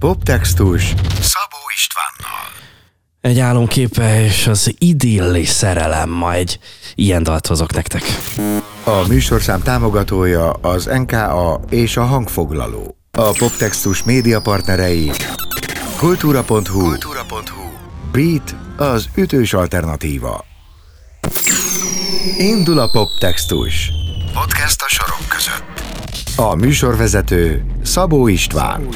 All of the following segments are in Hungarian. Poptextus Szabó Istvánnal. Egy álomképe és az idilli szerelem, ma egy ilyen dalt hozok nektek. A műsorszám támogatója az NKA és a hangfoglaló. A Poptextus média partnerei Kultúra.hu, Beat, az ütős alternatíva. Indul a Poptextus. Podcast a sorok között. A műsorvezető Szabó István.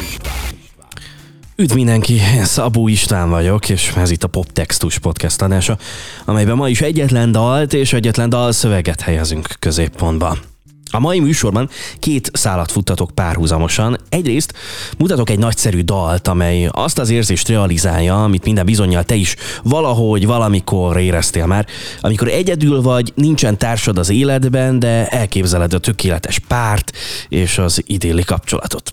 Üdv mindenki, én Szabó István vagyok, és ez itt a Poptextus podcast adása, amelyben ma is egyetlen dalt és egyetlen dalszöveget helyezünk középpontba. A mai műsorban két szálat futtatok párhuzamosan. Egyrészt mutatok egy nagyszerű dalt, amely azt az érzést realizálja, amit minden bizonnyal te is valahogy, valamikor éreztél már. Amikor egyedül vagy, nincsen társad az életben, de elképzeled a tökéletes párt és az idilli kapcsolatot.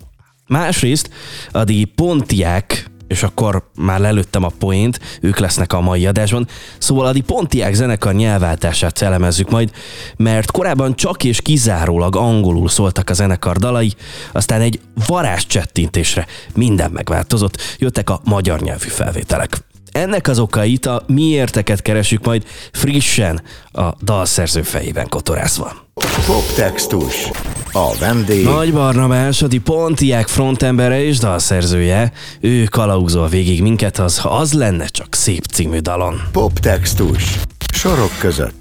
Másrészt a Deepontyák, és akkor már lelőttem a poént, ők lesznek a mai adásban. Szóval a Deepontyák zenekar nyelvváltását elemezzük majd, mert korábban csak és kizárólag angolul szóltak a zenekar dalai, aztán egy varázscsettintésre minden megváltozott, jöttek a magyar nyelvű felvételek. Ennek az okait, a miérteket keresjük majd frissen a dalszerző fejében kotorászva. Poptextus. A vendég Nagy Barnabás, a Deepontyák frontembere és dalszerzője. Ő kalauzol végig minket az Az lenne csak szép című dalon. Poptextus. Sorok között.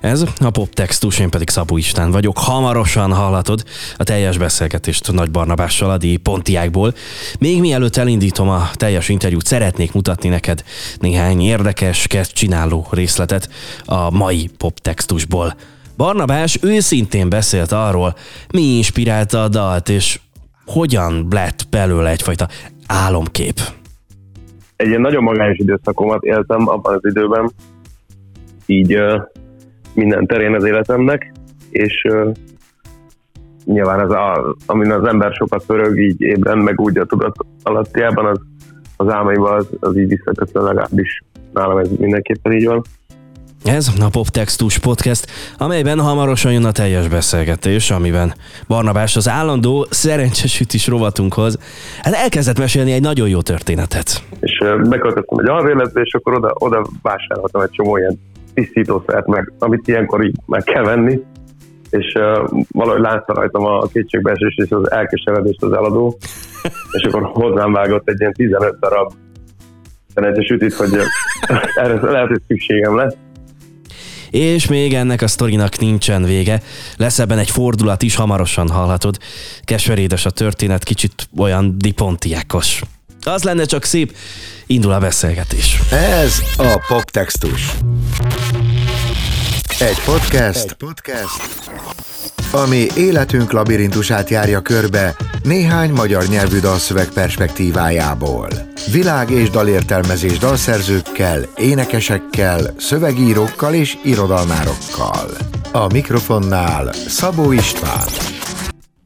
Ez a Poptextus, én pedig Szabó István vagyok. Hamarosan hallhatod a teljes beszélgetést Nagy Barnabással, a Deepontyákból. Még mielőtt elindítom a teljes interjút, szeretnék mutatni neked néhány érdekes, csináló részletet a mai Poptextusból. Barnabás őszintén beszélt arról, mi inspirálta a dalt, és hogyan lett belőle egyfajta álomkép. Egy ilyen nagyon magányos időszakomat éltem abban az időben, így minden terén az életemnek, és nyilván amin az ember sokat pörög, így ébren, meg úgy a tudat alattiában, az álmaimban az így visszakötlen, legalábbis nálam ez mindenképpen így van. Ez a Poptextus podcast, amelyben hamarosan jön a teljes beszélgetés, amiben Barnabás az állandó szerencsesütis rovatunkhoz elkezdett mesélni egy nagyon jó történetet. És beköltöztem egy alvéletbe, és akkor oda vásároltam egy csomó ilyen tisztítószert meg, amit ilyenkor így meg kell venni, és valahogy látta rajtam a kétségbeesést és az elkeseredést az eladó, és akkor hozzám vágott egy ilyen 15 darab szerencsesütit, hogy erre lehet, hogy szükségem lesz. És még ennek a sztorinak nincsen vége. Lesz ebben egy fordulat is, hamarosan hallhatod. Keserédes a történet, kicsit olyan Deepontyákos. Az lenne csak szép, indul a beszélgetés. Ez a Poptextus. Egy podcast, ami életünk labirintusát járja körbe néhány magyar nyelvű dalszöveg perspektívájából. Világ- és dalértelmezés dalszerzőkkel, énekesekkel, szövegírókkal és irodalmárokkal. A mikrofonnál Szabó István.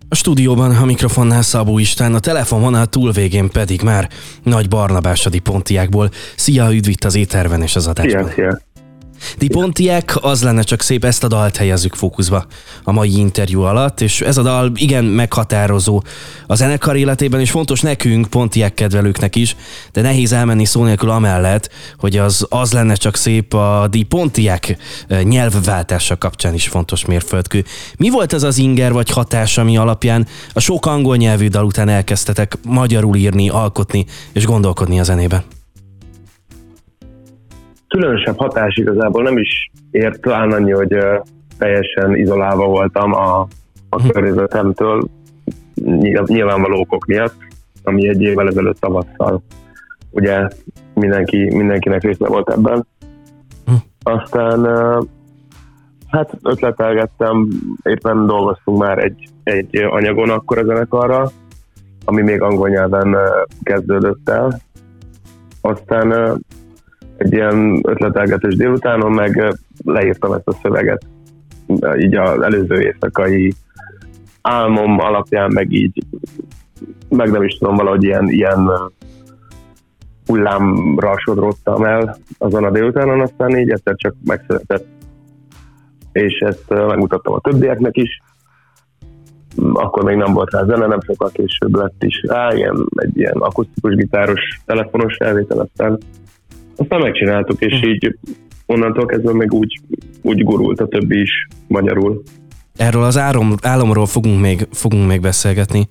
A stúdióban a mikrofonnál Szabó István, a telefonvonal túlvégén pedig már Nagy Barnabás, a Deepontyákból. Szia, üdv itt az éterben és az adásban. Szia. Deepontyák, Az lenne csak szép, ezt a dalt helyezzük fókuszba a mai interjú alatt, és ez a dal igen meghatározó a zenekar életében, és fontos nekünk, Pontiák kedvelőknek is, de nehéz elmenni szó nélkül amellett, hogy az lenne csak szép a Deepontyák nyelvváltása kapcsán is fontos mérföldkő. Mi volt ez az inger vagy hatás, ami alapján a sok angol nyelvű dal után elkezdtetek magyarul írni, alkotni és gondolkodni a zenébe? Különösebb hatás igazából nem is ért, talán annyi, hogy teljesen izolálva voltam a környezetemtől, nyilvánvaló okok miatt, ami egy évvel ezelőtt tavasszal. Ugye mindenkinek része volt ebben. Aztán hát ötletelgettem, éppen dolgoztunk már egy anyagon akkor a zenekarra, ami még angol nyelven kezdődött el. Aztán egy ilyen ötletelgetés délutánon meg leírtam ezt a szöveget. Így az előző éjszakai álmom alapján, meg így, meg nem is tudom, valahogy ilyen hullámra sodródtam el azon a délutánon, aztán így egyszer csak megszületett. És ezt megmutattam a többieknek is, akkor még nem volt rá zene, nem sokkal később lett is rá, egy ilyen akusztikus gitáros, telefonos elvétel, aztán megcsináltuk, és így onnantól kezdve még úgy gurult a többi is magyarul. Erről az álomról fogunk még beszélgetni.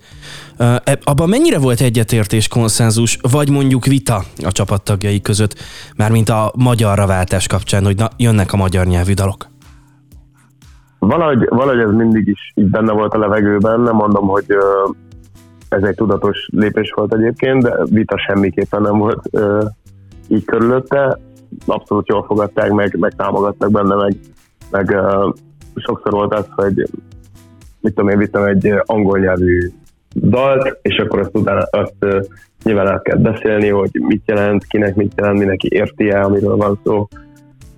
Abban mennyire volt egyetértés, konszenzus, vagy mondjuk vita a csapattagjai között, mármint a magyarra váltás kapcsán, hogy jönnek a magyar nyelvű dalok? Valahogy ez mindig is így benne volt a levegőben, nem mondom, hogy ez egy tudatos lépés volt egyébként, de vita semmiképpen nem volt így körülötte. Abszolút jól fogadták, meg támogattak benne, meg sokszor volt az, hogy vittem egy angol nyelvű dalt, és akkor azt nyilván el kell beszélni, hogy mit jelent, kinek mit jelent, mindenki érti-e, amiről van szó,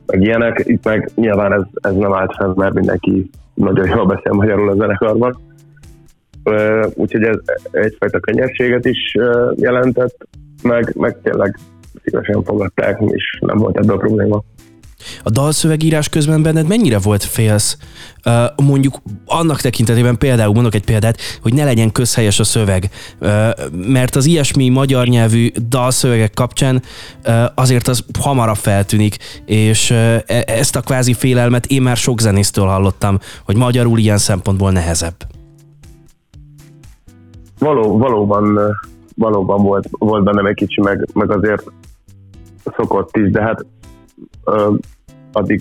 meg ilyenek. Itt meg nyilván ez nem állt fenn, mert mindenki nagyon jól beszél magyarul a zenekarban. Úgyhogy ez egyfajta könnyedséget is jelentett, meg tényleg szívesen fogadták, és nem volt ebből probléma. A dalszövegírás közben benned mennyire volt félsz? Mondjuk annak tekintetében, például mondok egy példát, hogy ne legyen közhelyes a szöveg. Mert az ilyesmi magyar nyelvű dalszövegek kapcsán azért az hamarabb feltűnik, és ezt a kvázi félelmet én már sok zenésztől hallottam, hogy magyarul ilyen szempontból nehezebb. Valóban volt bennem egy kicsi, meg azért szokott is, de hát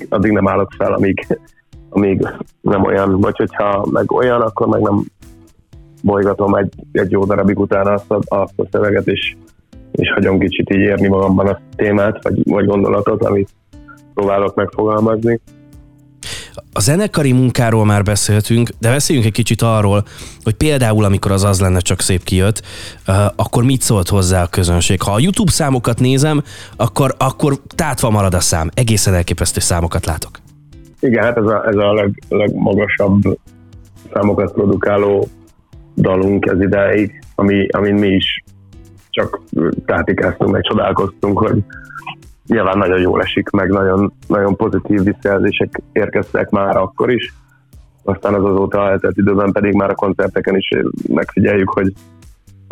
addig nem állok fel, amíg nem olyan, vagy hogyha meg olyan, akkor meg nem bolygatom egy jó darabig utána azt a szöveget, és hagyom kicsit így érni magamban a témát, vagy gondolatot, amit próbálok megfogalmazni. A zenekari munkáról már beszéltünk, de beszéljünk egy kicsit arról, hogy például amikor az lenne csak szép kijött, akkor mit szólt hozzá a közönség? Ha a YouTube számokat nézem, akkor tátva marad a szám. Egészen elképesztő számokat látok. Igen, hát ez a legmagasabb számokat produkáló dalunk ez idáig, amin mi is csak tátikáztunk, meg csodálkoztunk, hogy nyilván nagyon jól esik, meg nagyon, nagyon pozitív visszajelzések érkeztek már akkor is. Aztán az azóta eltelt időben pedig már a koncerteken is megfigyeljük, hogy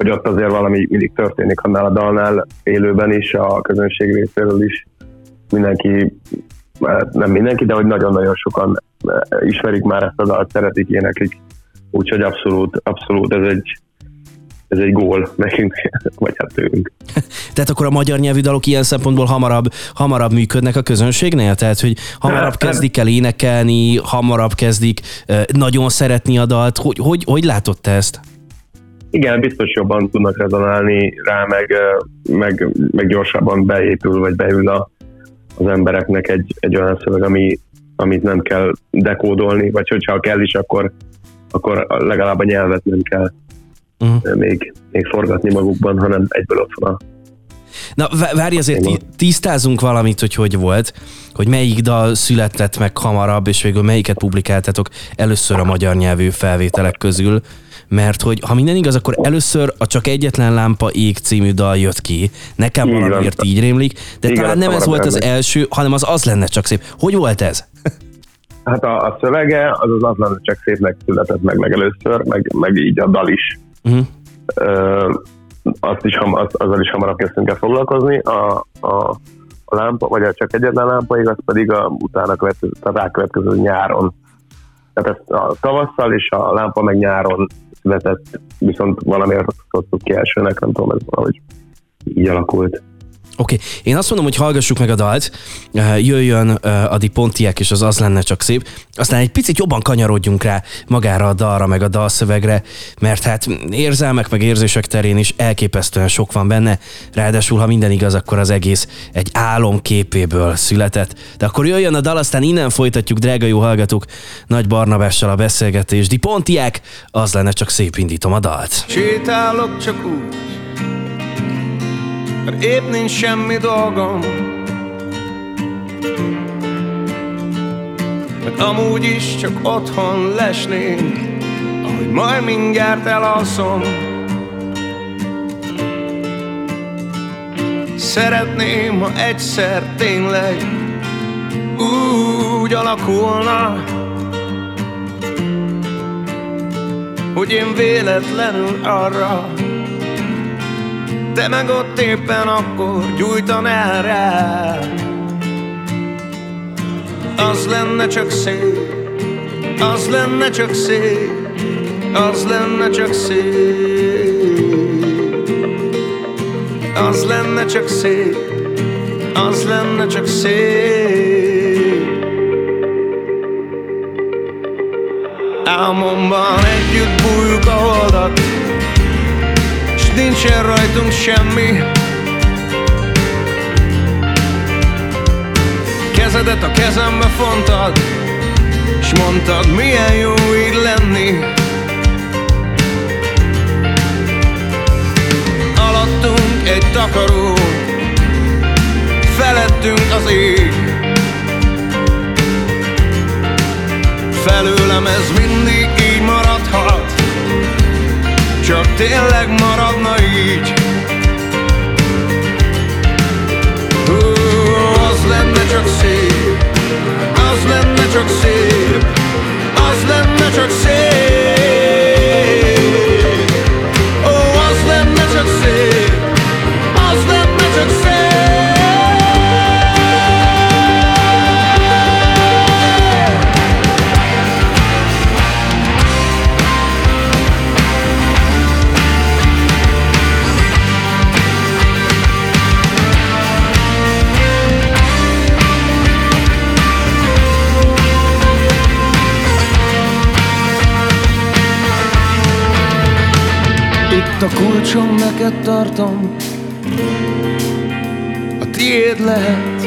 ott azért valami mindig történik annál a dalnál, élőben is, a közönség részéről is. Mindenki, nem mindenki, de hogy nagyon-nagyon sokan ismerik már ezt a dalt, szeretik, éneklik. Úgyhogy abszolút ez egy gól nekünk, vagy hát tőlünk. Tehát akkor a magyar nyelvű dalok ilyen szempontból hamarabb működnek a közönségnél? Tehát, hogy hamarabb kezdik el énekelni, hamarabb kezdik nagyon szeretni a dalt. Hogy látod te ezt? Igen, biztos jobban tudnak rezonálni rá, meg gyorsabban beépül, vagy beül az embereknek egy olyan szöveg, amit nem kell dekódolni, vagy hogyha kell is, akkor legalább a nyelvet nem kell még forgatni magukban, hanem egyből ott van. Na, várj, azért tisztázunk valamit, hogy volt, hogy melyik dal született meg hamarabb, és végül melyiket publikáltatok először a magyar nyelvű felvételek közül, mert hogy ha minden igaz, akkor először a Csak egyetlen lámpa ég című dal jött ki. Nekem így valamiért van, így rémlik, de igen, talán nem ez volt az első, hanem az lenne csak szép. Hogy volt ez? Hát a szövege az lenne csak szépnek született meg először, meg így a dal is. Uh-huh. Azzal is hamarabb kezdtünk el foglalkozni, a lámpa, vagy a Csak egyetlen lámpaig, az pedig a rákövetkező nyáron. Tehát ezt a tavasszal és a lámpa meg nyáron született, viszont valamiért szoktuk ki elsőnek, nem tudom, ez valahogy így alakult. Oké. Én azt mondom, hogy hallgassuk meg a dalt, jöjjön a Deepontyák és az lenne csak szép, aztán egy picit jobban kanyarodjunk rá magára a dalra, meg a dalszövegre, mert hát érzelmek, meg érzések terén is elképesztően sok van benne, ráadásul, ha minden igaz, akkor az egész egy álom képéből született. De akkor jöjjön a dal, aztán innen folytatjuk, drága jó hallgatók, Nagy Barnabással a beszélgetés. Deepontyák, az lenne csak szép, indítom a dalt. Sétálok csak úgy, mert épp nincs semmi dolgom, mert amúgy is csak otthon lesnék, ahogy majd mindjárt elalszom. Szeretném, ha egyszer tényleg úgy alakulna, hogy én véletlenül arra, te meg ott éppen akkor gyújtanál rá. Az lenne csak szép, az lenne csak szép, az lenne csak szép, az lenne csak szép, az lenne csak szép. Álmomban együtt bújjuk a holdat, s nincsen rajtunk semmi. Kezedet a kezembe fontad, s mondtad, milyen jó így lenni. Alattunk egy takaró, felettünk az ég. Felőlem ez mindig így maradhat, csak tényleg maradna így. Az lenne csak szép, az lenne csak szép, az lenne csak szép. Ó, az lenne csak szép, az lenne csak a kulcsom neked tartom, a tiéd lehet.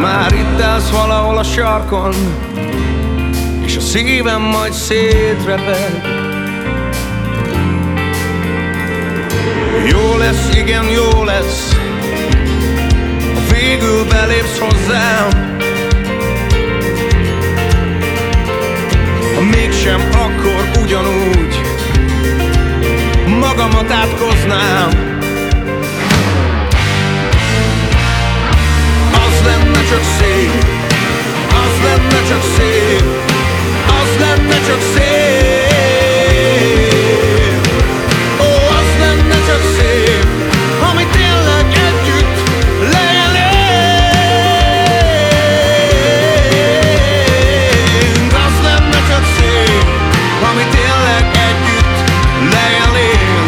Már itt állsz valahol a sarkon, és a szívem majd szétreped. Jó lesz, igen, jó lesz, ha végül belépsz hozzám. Mégsem akkor ugyanúgy magamat átkoznám. Az lenne csak szép, az lenne csak szép, az lenne csak szép. Ó, az lenne csak szép, ami tényleg együtt lejelénk. Az lenne csak szép, ami tényleg együtt lejelénk.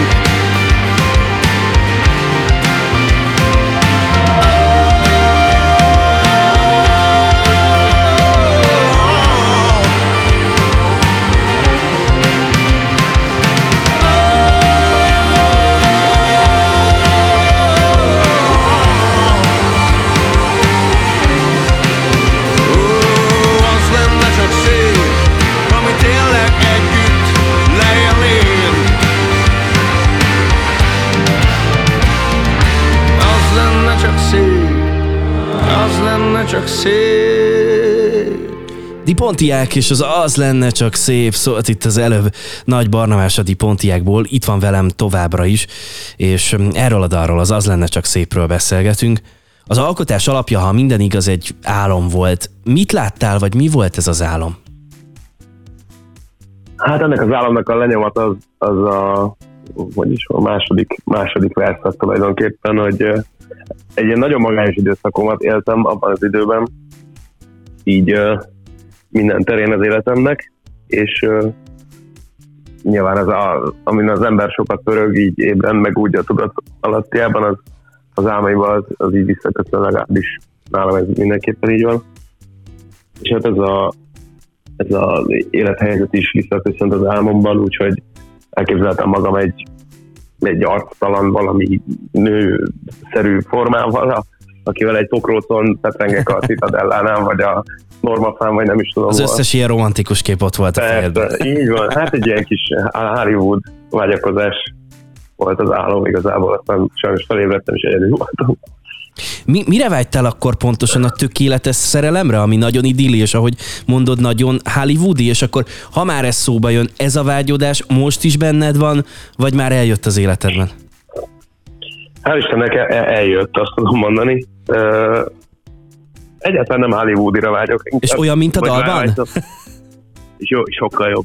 Csak szép. Deepontyák és az lenne csak szép szólt itt az előbb Nagy Barnabás a Deepontyákból, itt van velem továbbra is, és erről a dalról, az lenne csak szépről beszélgetünk. Az alkotás alapja, ha minden igaz, egy álom volt. Mit láttál, vagy mi volt ez az álom? Hát ennek az álomnak a lenyomat a második verszak tulajdonképpen, hogy egy ilyen nagyon magányos időszakomat éltem abban az időben, így minden terén az életemnek, és nyilván amin az ember sokat pörög, így ébren, meg úgy a tudat alattiában, az álmaiban az így visszakötlen, legalábbis nálam ez mindenképpen így van. És hát ez az élethelyzet is visszaköszönt az álmomban, úgyhogy elképzeltem magam egy arctalan, valami nőszerű formával, akivel egy pokrócon tetrengek a Citadellánál, vagy a Normafán, vagy nem is tudom. Az összes ilyen romantikus kép ott volt a fejedben. Így van, hát egy ilyen kis Hollywood vágyakozás volt az álom igazából, aztán sajnos felébredtem, és egyedül voltam. Mire vágytál akkor pontosan? A tökéletes szerelemre, ami nagyon idilli, és ahogy mondod, nagyon hollywoodi, és akkor ha már ez szóba jön, ez a vágyodás most is benned van, vagy már eljött az életedben? Hál' Istennek eljött, azt tudom mondani. Egyáltalán nem hollywoodira vágyok. És olyan, mint a dalban? Sokkal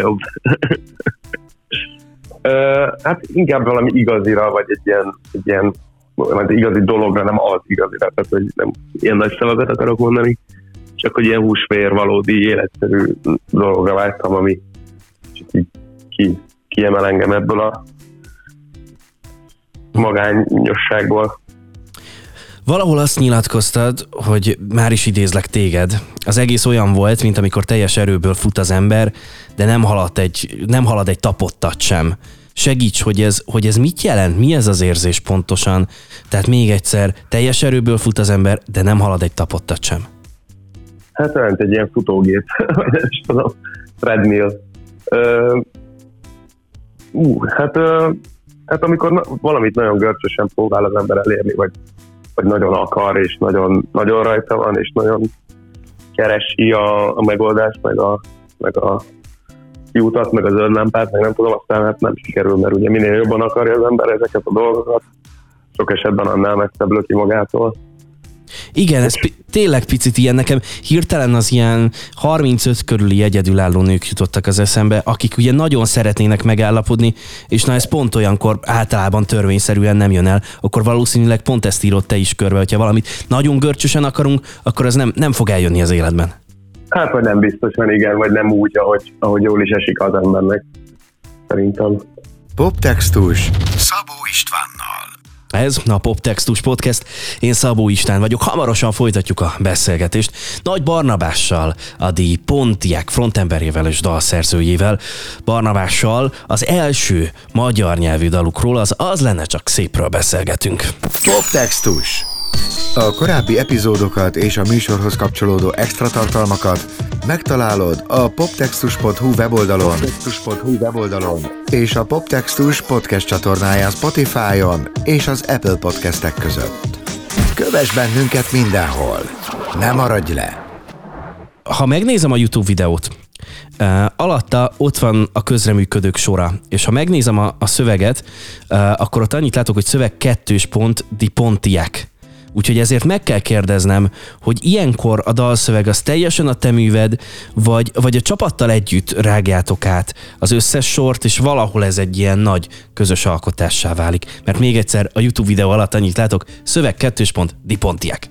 jobb. Hát inkább valami igazira, vagy egy ilyen igazi dologra, nem az igazira, tehát hogy nem ilyen nagy szavakat akarok mondani, csak hogy ilyen húsvér, valódi, életszerű dologra vágytam, ami kiemel engem ebből a magányosságból. Valahol azt nyilatkoztad, hogy már is idézlek téged. Az egész olyan volt, mint amikor teljes erőből fut az ember, de nem halad egy tapottat sem. Segíts, hogy ez mit jelent, mi ez az érzés pontosan? Tehát még egyszer, teljes erőből fut az ember, de nem halad egy tapottat sem. Hát olyan egy ilyen futógép, és tudom, treadmill. Hát amikor valamit nagyon görcsösen próbál az ember elérni, vagy nagyon akar, és nagyon rajta van, és nagyon keresi a megoldást, meg a kiutat, meg a zöld lámpát, meg nem tudom, aztán hát nem sikerül, mert ugye minél jobban akarja az ember ezeket a dolgokat, sok esetben annál messzebb löki magától. Igen, ez tényleg picit ilyen, nekem hirtelen az ilyen 35 körüli egyedülálló nők jutottak az eszembe, akik ugye nagyon szeretnének megállapodni, és na ez pont olyankor általában törvényszerűen nem jön el, akkor valószínűleg pont ezt írod te is körbe, hogyha valamit nagyon görcsösen akarunk, akkor az nem fog eljönni az életben. Hát, vagy nem biztosan igen, vagy nem úgy, ahogy jól is esik az embernek, szerintem. Poptextus Szabó Istvánnal. Ez a Poptextus Podcast, én Szabó István vagyok, hamarosan folytatjuk a beszélgetést Nagy Barnabással, a Deepontyák frontemberével és dalszerzőjével. Barnabással az első magyar nyelvű dalukról, az lenne csak szépről beszélgetünk. Poptextus. A korábbi epizódokat és a műsorhoz kapcsolódó extra tartalmakat megtalálod a poptextus.hu weboldalon, és a Poptextus podcast csatornáján Spotify-on és az Apple podcastek között. Kövess bennünket mindenhol, ne maradj le! Ha megnézem a YouTube videót, alatta ott van a közreműködők sora, és ha megnézem a szöveget, akkor ott annyit látok, hogy szöveg 2. Deepontyák. Úgyhogy ezért meg kell kérdeznem, hogy ilyenkor a dalszöveg az teljesen a te műved, vagy a csapattal együtt rágjátok át az összes sort, és valahol ez egy ilyen nagy közös alkotássá válik. Mert még egyszer a YouTube videó alatt annyit látok, szöveg 2. Deepontyák.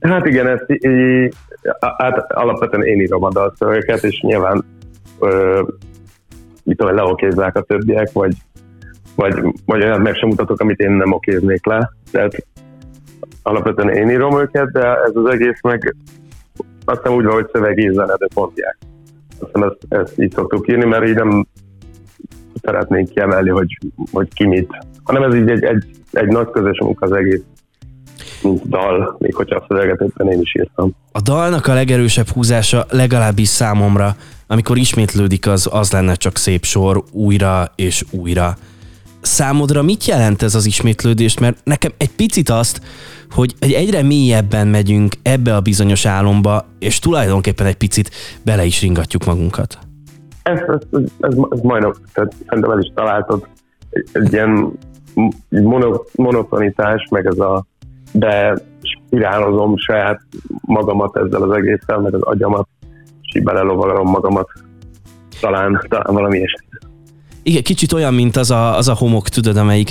Hát igen, alapvetően én írom a dalszövegeket, és nyilván leokézzák a többiek, vagy olyat meg sem mutatok, amit én nem okéznék le. Tehát alapvetően én írom őket, de ez az egész meg aztán úgy van, hogy szövegézzel Deepontyák. Aztán ezt így szoktuk írni, mert így nem szeretnénk kiemelni, hogy ki mit. Hanem ez így egy nagy közös munka az egész, mint dal, még hogyha a szöveget éppen én is írtam. A dalnak a legerősebb húzása legalábbis számomra, amikor ismétlődik az lenne csak szép sor újra és újra. Számodra mit jelent ez az ismétlődés? Mert nekem egy picit azt, hogy egyre mélyebben megyünk ebbe a bizonyos álomba, és tulajdonképpen egy picit bele is ringatjuk magunkat. Ez majdnem, tehát szerintem el is találtad egy ilyen monotonitás, meg ez a spirálozom saját magamat ezzel az egésszel, meg az agyamat, és belelovalom magamat. Talán valami ilyesmi. Igen, kicsit olyan, mint az a homok, tudod, amelyik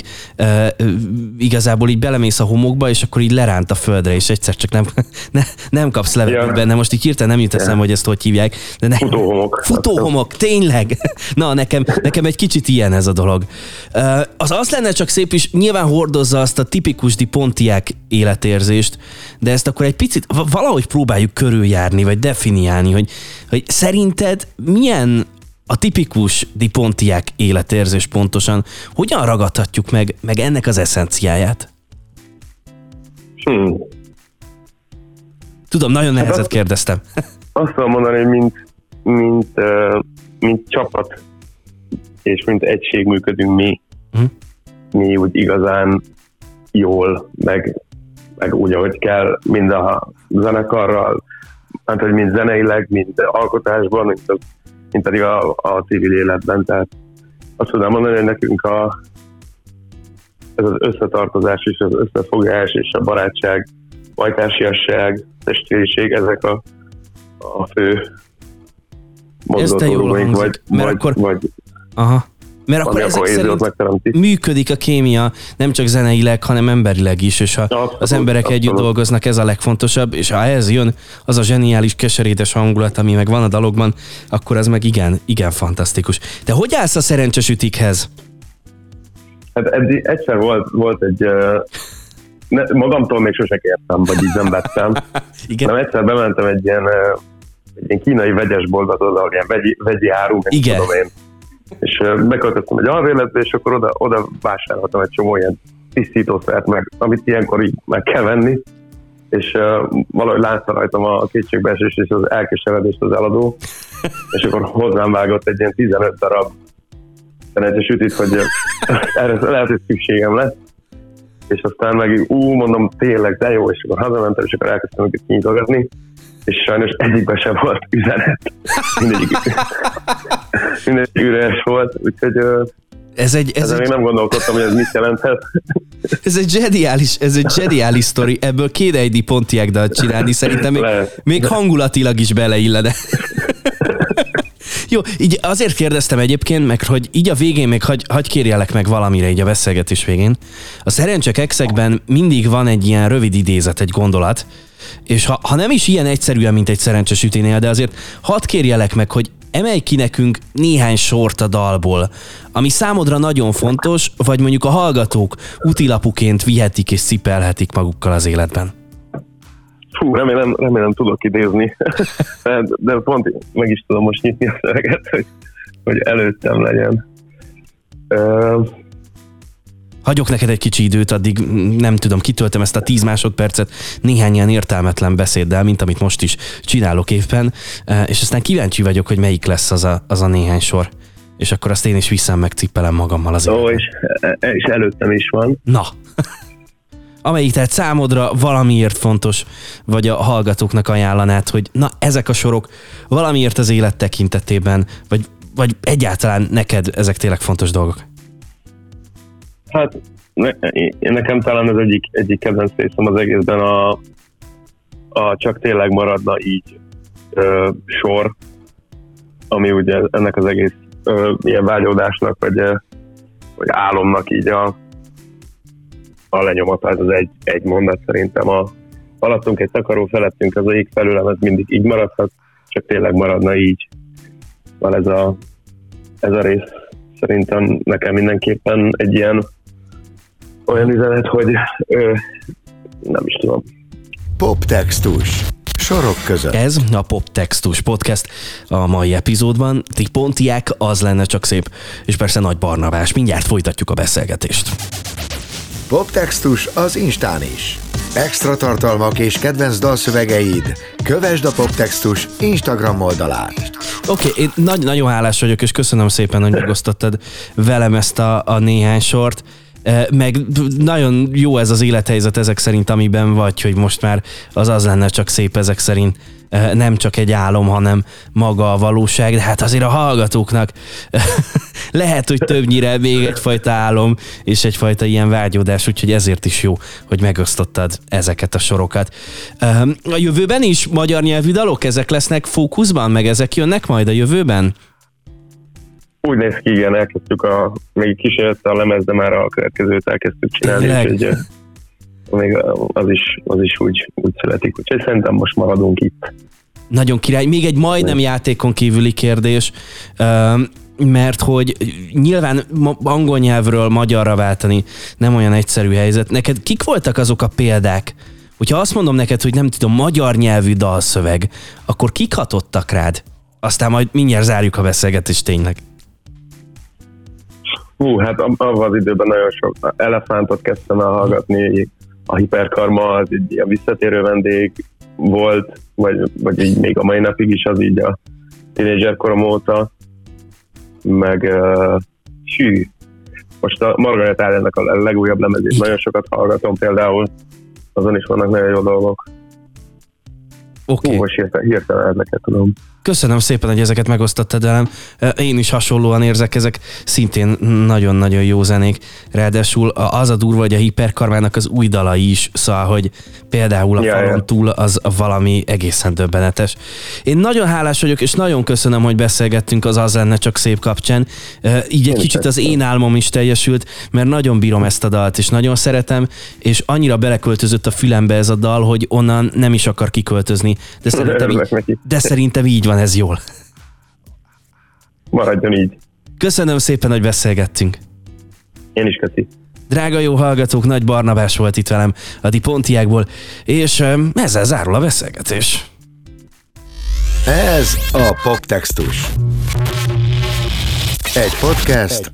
igazából így belemész a homokba, és akkor így leránt a földre, és egyszer csak nem kapsz levegőt benne. Most így hirtelen nem jut eszembe, hogy ezt hogy hívják. De futóhomok. Futóhomok, tényleg? Na, nekem egy kicsit ilyen ez a dolog. Az lenne csak szép is, nyilván hordozza azt a tipikus Deepontyák életérzést, de ezt akkor egy picit valahogy próbáljuk körüljárni, vagy definiálni, hogy szerinted milyen a tipikus Deepontyák életérzés pontosan, hogyan ragadhatjuk meg ennek az eszenciáját? Tudom, nagyon nehezet kérdeztem. Azt tudom mondani, hogy mint csapat és mint egység működünk mi. Mi úgy igazán jól, meg úgy, ahogy kell, mind a zenekarral, hát, hogy mind zeneileg, mind alkotásban, mint pedig a civil életben. Tehát azt tudom mondani, hogy nekünk ez az összetartozás és az összefogás és a barátság, bajtársiasság, testvériség, ezek a fő mozgatórugóink, vagy aha. Mert akkor ezek szerint működik a kémia nem csak zeneileg, hanem emberileg is, és ha abszolút, az emberek abszolút együtt dolgoznak, ez a legfontosabb, és ha ez jön, az a zseniális, keserédes hangulat, ami meg van a dalokban, akkor az meg igen, igen fantasztikus. De hogy állsz a szerencsesütikhez? Hát egyszer volt egy... magamtól még sose kértem, vagy így nem vettem. Nem, egyszer bementem egy ilyen kínai vegyesboltba, tudod, ilyen vegyi áru, nem tudom én. És beköltöztem egy alvéletbe, és akkor oda vásároltam egy csomó ilyen tisztítószert meg, amit ilyenkor így meg kell venni, és valahogy látta rajtam a kétségbeesést és az elkeseredést az eladó, és akkor hozzám vágott egy ilyen 15 darab szerencsesütit, hogy erre lehet, hogy szükségem lesz, és aztán meg mondom, tényleg, de jó, és akkor hazamentem, és akkor elkezdtem őket nyitogatni, és sajnos egyikben sem volt üzenet. Mindegyik üres volt, úgyhogy ez még nem gondolkodtam, hogy ez mit jelenthet. Ez egy zseniális sztori, ebből kéne egy Deepontyák dalt csinálni, szerintem még hangulatilag is beleillene. Jó, így azért kérdeztem egyébként, meg hogy így a végén még hagy kérjelek meg valamire így a beszélgetés végén. A Szerencsek Exekben mindig van egy ilyen rövid idézet, egy gondolat, és ha nem is ilyen egyszerűen, mint egy szerencsesüténél, de azért hadd kérjelek meg, hogy emelj ki nekünk néhány sort a dalból, ami számodra nagyon fontos, vagy mondjuk a hallgatók útilapuként vihetik és szipelhetik magukkal az életben. Hú, remélem tudok idézni, de pont meg is tudom most nyitni a szöveget, hogy előttem legyen. Hagyok neked egy kicsi időt, addig nem tudom, kitöltöm ezt a 10 másodpercet néhány ilyen értelmetlen beszéddel, mint amit most is csinálok éppen, és aztán kíváncsi vagyok, hogy melyik lesz az a néhány sor. És akkor azt én is viszem, megcippelem magammal az életben. Ó, és előttem is van. Na! Amelyik tehát számodra valamiért fontos, vagy a hallgatóknak ajánlanád, hogy na, ezek a sorok valamiért az élet tekintetében, vagy egyáltalán neked ezek tényleg fontos dolgok? Hát nekem talán az egyik kedvenc részem az egészben a csak tényleg maradna így sor, ami ugye ennek az egész ilyen vágyódásnak, vagy álomnak így a lenyomata, ez az egy mondat szerintem. Alattunk egy takaró, felettünk az ég felőlem, ez mindig így maradhat, csak tényleg maradna így. Van ez a rész szerintem nekem mindenképpen egy ilyen olyan üzenet, hogy nem is tudom. Poptextus. Sorok között. Ez a Poptextus podcast a mai epizódban. Deepontyák, az lenne csak szép, és persze Nagy Barnabás. Mindjárt folytatjuk a beszélgetést. Poptextus az Instán is. Extra tartalmak és kedvenc dalszövegeid. Kövesd a Poptextus Instagram oldalát. Oké, én nagyon hálás vagyok, és köszönöm szépen, hogy megosztottad velem ezt a néhány sort. Meg nagyon jó ez az élethelyzet ezek szerint, amiben vagy, hogy most már az lenne csak szép ezek szerint. Nem csak egy álom, hanem maga a valóság, de hát azért a hallgatóknak lehet, hogy többnyire még egyfajta álom és egyfajta ilyen vágyódás, úgyhogy ezért is jó, hogy megosztottad ezeket a sorokat. A jövőben is magyar nyelvű dalok, ezek lesznek fókuszban, meg ezek jönnek majd a jövőben? Úgy néz ki, igen, elkezdtük még kísérlettel a lemez, de már a következőt elkezdtük csinálni, úgyhogy még az is úgy születik. Úgyhogy szerintem most maradunk itt. Nagyon király. Még egy majdnem játékon kívüli kérdés, mert hogy nyilván angol nyelvről magyarra váltani nem olyan egyszerű helyzet. Neked kik voltak azok a példák? Hogyha azt mondom neked, hogy nem tudom, magyar nyelvű dalszöveg, akkor kik hatottak rád? Aztán majd mindjárt zárjuk a beszélgetést tényleg. Hú, hát abban az időben nagyon sok Elefántot kezdtem el hallgatni, a Hiperkarma az így a visszatérő vendég volt, vagy így még a mai napig is az így a tínédzser korom óta, meg most a Margaret Atarinak a legújabb lemezét nagyon sokat hallgatom például, azon is vannak nagyon jó dolgok. Hú, most hirtelen ezeket tudom. Köszönöm szépen, hogy ezeket megosztottad velem. Én is hasonlóan érzek, ezek szintén nagyon-nagyon jó zenék. Ráadásul az a durva, hogy a Hiperkarmának az új dalai is, szóval, hogy például a falon túl az valami egészen döbbenetes. Én nagyon hálás vagyok, és nagyon köszönöm, hogy beszélgettünk az Az lenne csak szép kapcsán. Így egy kicsit az én álmom is teljesült, mert nagyon bírom ezt a dalt, és nagyon szeretem, és annyira beleköltözött a fülembe ez a dal, hogy onnan nem is akar kiköltözni. De szerintem így van, ez jól. Maradjon így. Köszönöm szépen, hogy beszélgettünk. Én is köszi. Drága jó hallgatók, Nagy Barnabás volt itt velem a Deepontyákból, és ezzel zárul a beszélgetés. Ez a Poptextus. Egy podcast,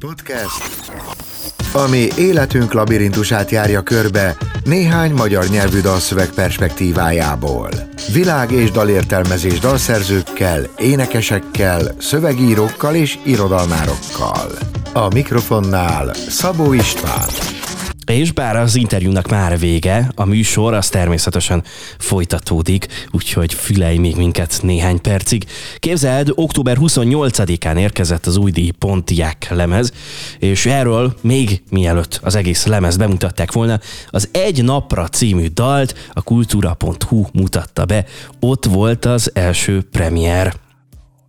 ami életünk labirintusát járja körbe néhány magyar nyelvű dalszöveg perspektívájából. Világ- és dalértelmezés dalszerzőkkel, énekesekkel, szövegírókkal és irodalmárokkal. A mikrofonnál Szabó István. És bár az interjúnak már vége, a műsor az természetesen folytatódik, úgyhogy fülelj még minket néhány percig. Képzeld, október 28-án érkezett az új Deepontyák lemez, és erről még mielőtt az egész lemezt bemutatták volna, az Egy napra című dalt a Kultúra.hu mutatta be. Ott volt az első premier.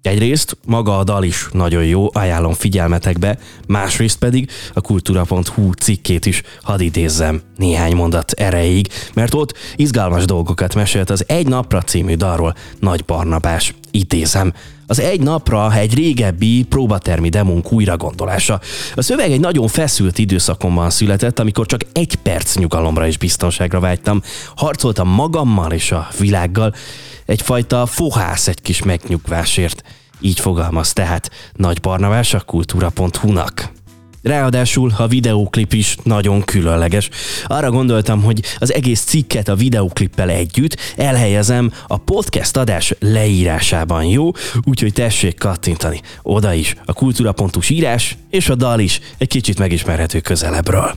Egyrészt maga a dal is nagyon jó, ajánlom figyelmetekbe, másrészt pedig a kultúra.hu cikkét is hadd idézzem néhány mondat erejéig, mert ott izgalmas dolgokat mesélt az Egy napra című dalról Nagy Barnabás. Idézem. Az Egy napra egy régebbi próbatermi demónk újragondolása. A szöveg egy nagyon feszült időszakomban született, amikor csak egy perc nyugalomra és biztonságra vágytam. Harcoltam magammal és a világgal. Egyfajta fohász egy kis megnyugvásért. Így fogalmaz tehát Nagy Barnabás a kultúra.hu-nak. Ráadásul a videóklip is nagyon különleges. Arra gondoltam, hogy az egész cikket a videóklippel együtt elhelyezem a podcast adás leírásában, jó? Úgyhogy tessék kattintani. Oda is a kultúra.hu-s írás és a dal is egy kicsit megismerhető közelebbről.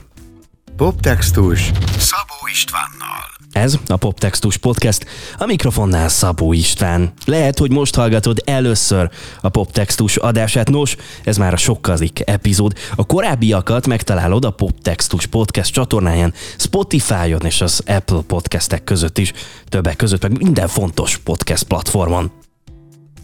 Poptextus Szabó Istvánnal. Ez a Poptextus Podcast, a mikrofonnál Szabó István. Lehet, hogy most hallgatod először a Poptextus adását, nos, ez már a sokkadik epizód. A korábbiakat megtalálod a Poptextus Podcast csatornáján, Spotify-on és az Apple podcastek között is, többek között meg minden fontos podcast platformon.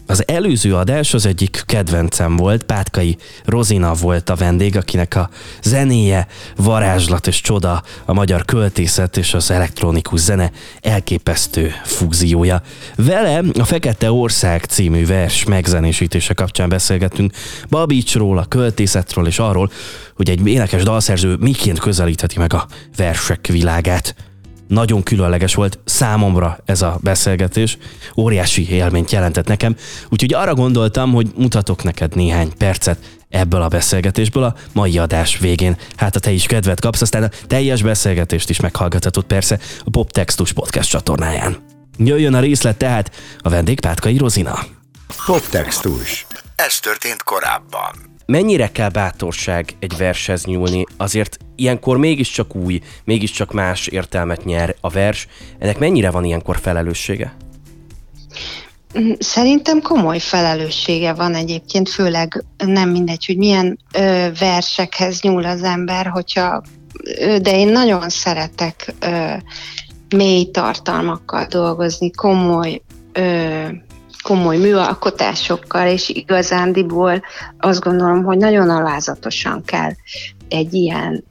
Az előző adás az egyik kedvencem volt, Pátkai Rozina volt a vendég, akinek a zenéje, varázslat és csoda, a magyar költészet és az elektronikus zene elképesztő fúziója. Vele a Fekete Ország című vers megzenésítése kapcsán beszélgettünk Babitsról, a költészetről és arról, hogy egy énekes dalszerző miként közelítheti meg a versek világát. Nagyon különleges volt számomra ez a beszélgetés, óriási élményt jelentett nekem, úgyhogy arra gondoltam, hogy mutatok neked néhány percet ebből a beszélgetésből a mai adás végén. Hát ha te is kedvet kapsz, aztán a teljes beszélgetést is meghallgathatod persze a Poptextus Podcast csatornáján. Jöjjön a részlet tehát, a vendég Pátkai Rozina. Poptextus. Ez történt korábban. Mennyire kell bátorság egy vershez nyúlni? Azért ilyenkor mégiscsak új, mégiscsak más értelmet nyer a vers. Ennek mennyire van ilyenkor felelőssége? Szerintem komoly felelőssége van egyébként, főleg nem mindegy, hogy milyen versekhez nyúl az ember, de én nagyon szeretek mély tartalmakkal dolgozni, komoly műalkotásokkal, és igazándiból azt gondolom, hogy nagyon alázatosan kell egy ilyen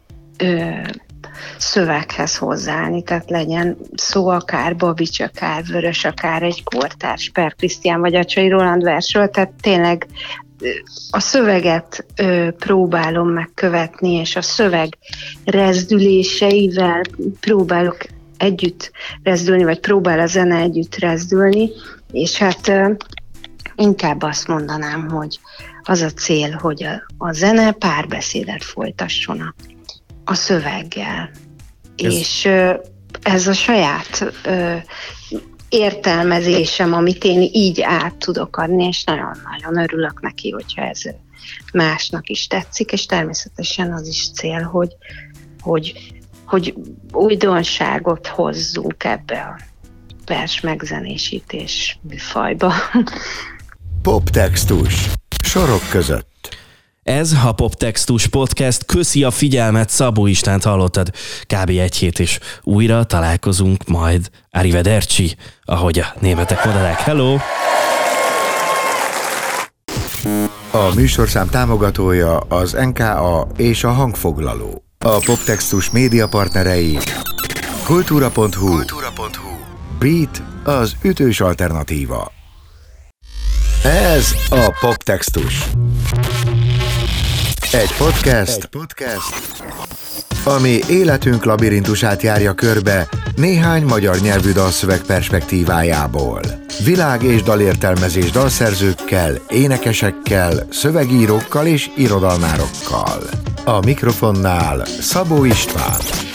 szöveghez hozzáállni, tehát legyen szó akár Babics, akár Vörös, akár egy kortárs Peer Krisztián vagy Acsai Roland versről, tehát tényleg a szöveget próbálom megkövetni, és a szöveg rezdüléseivel próbálok együtt rezdülni, vagy próbál a zene együtt rezdülni, és hát inkább azt mondanám, hogy az a cél, hogy a zene párbeszédet folytasson a szöveggel. És ez a saját értelmezésem, amit én így át tudok adni, és nagyon-nagyon örülök neki, hogyha ez másnak is tetszik, és természetesen az is cél, hogy újdonságot hozzunk ebbe a vers megzenésítés műfajba. Poptextus. Sorok között. Ez a Poptextus podcast. Köszi a figyelmet, Szabó Istvánt hallottad. Kb. Egy hét is újra találkozunk majd. Arrivederci, ahogy a németek mondanák. Hello! A műsorszám támogatója az NKA és a hangfoglaló. A Poptextus média partnerei Kultúra.hu, Beat, az ütős alternatíva. Ez a Poptextus. Egy podcast, ami életünk labirintusát járja körbe néhány magyar nyelvű dalszöveg perspektívájából. Világ- és dalértelmezés dalszerzőkkel, énekesekkel, szövegírókkal és irodalmárokkal. A mikrofonnál Szabó István.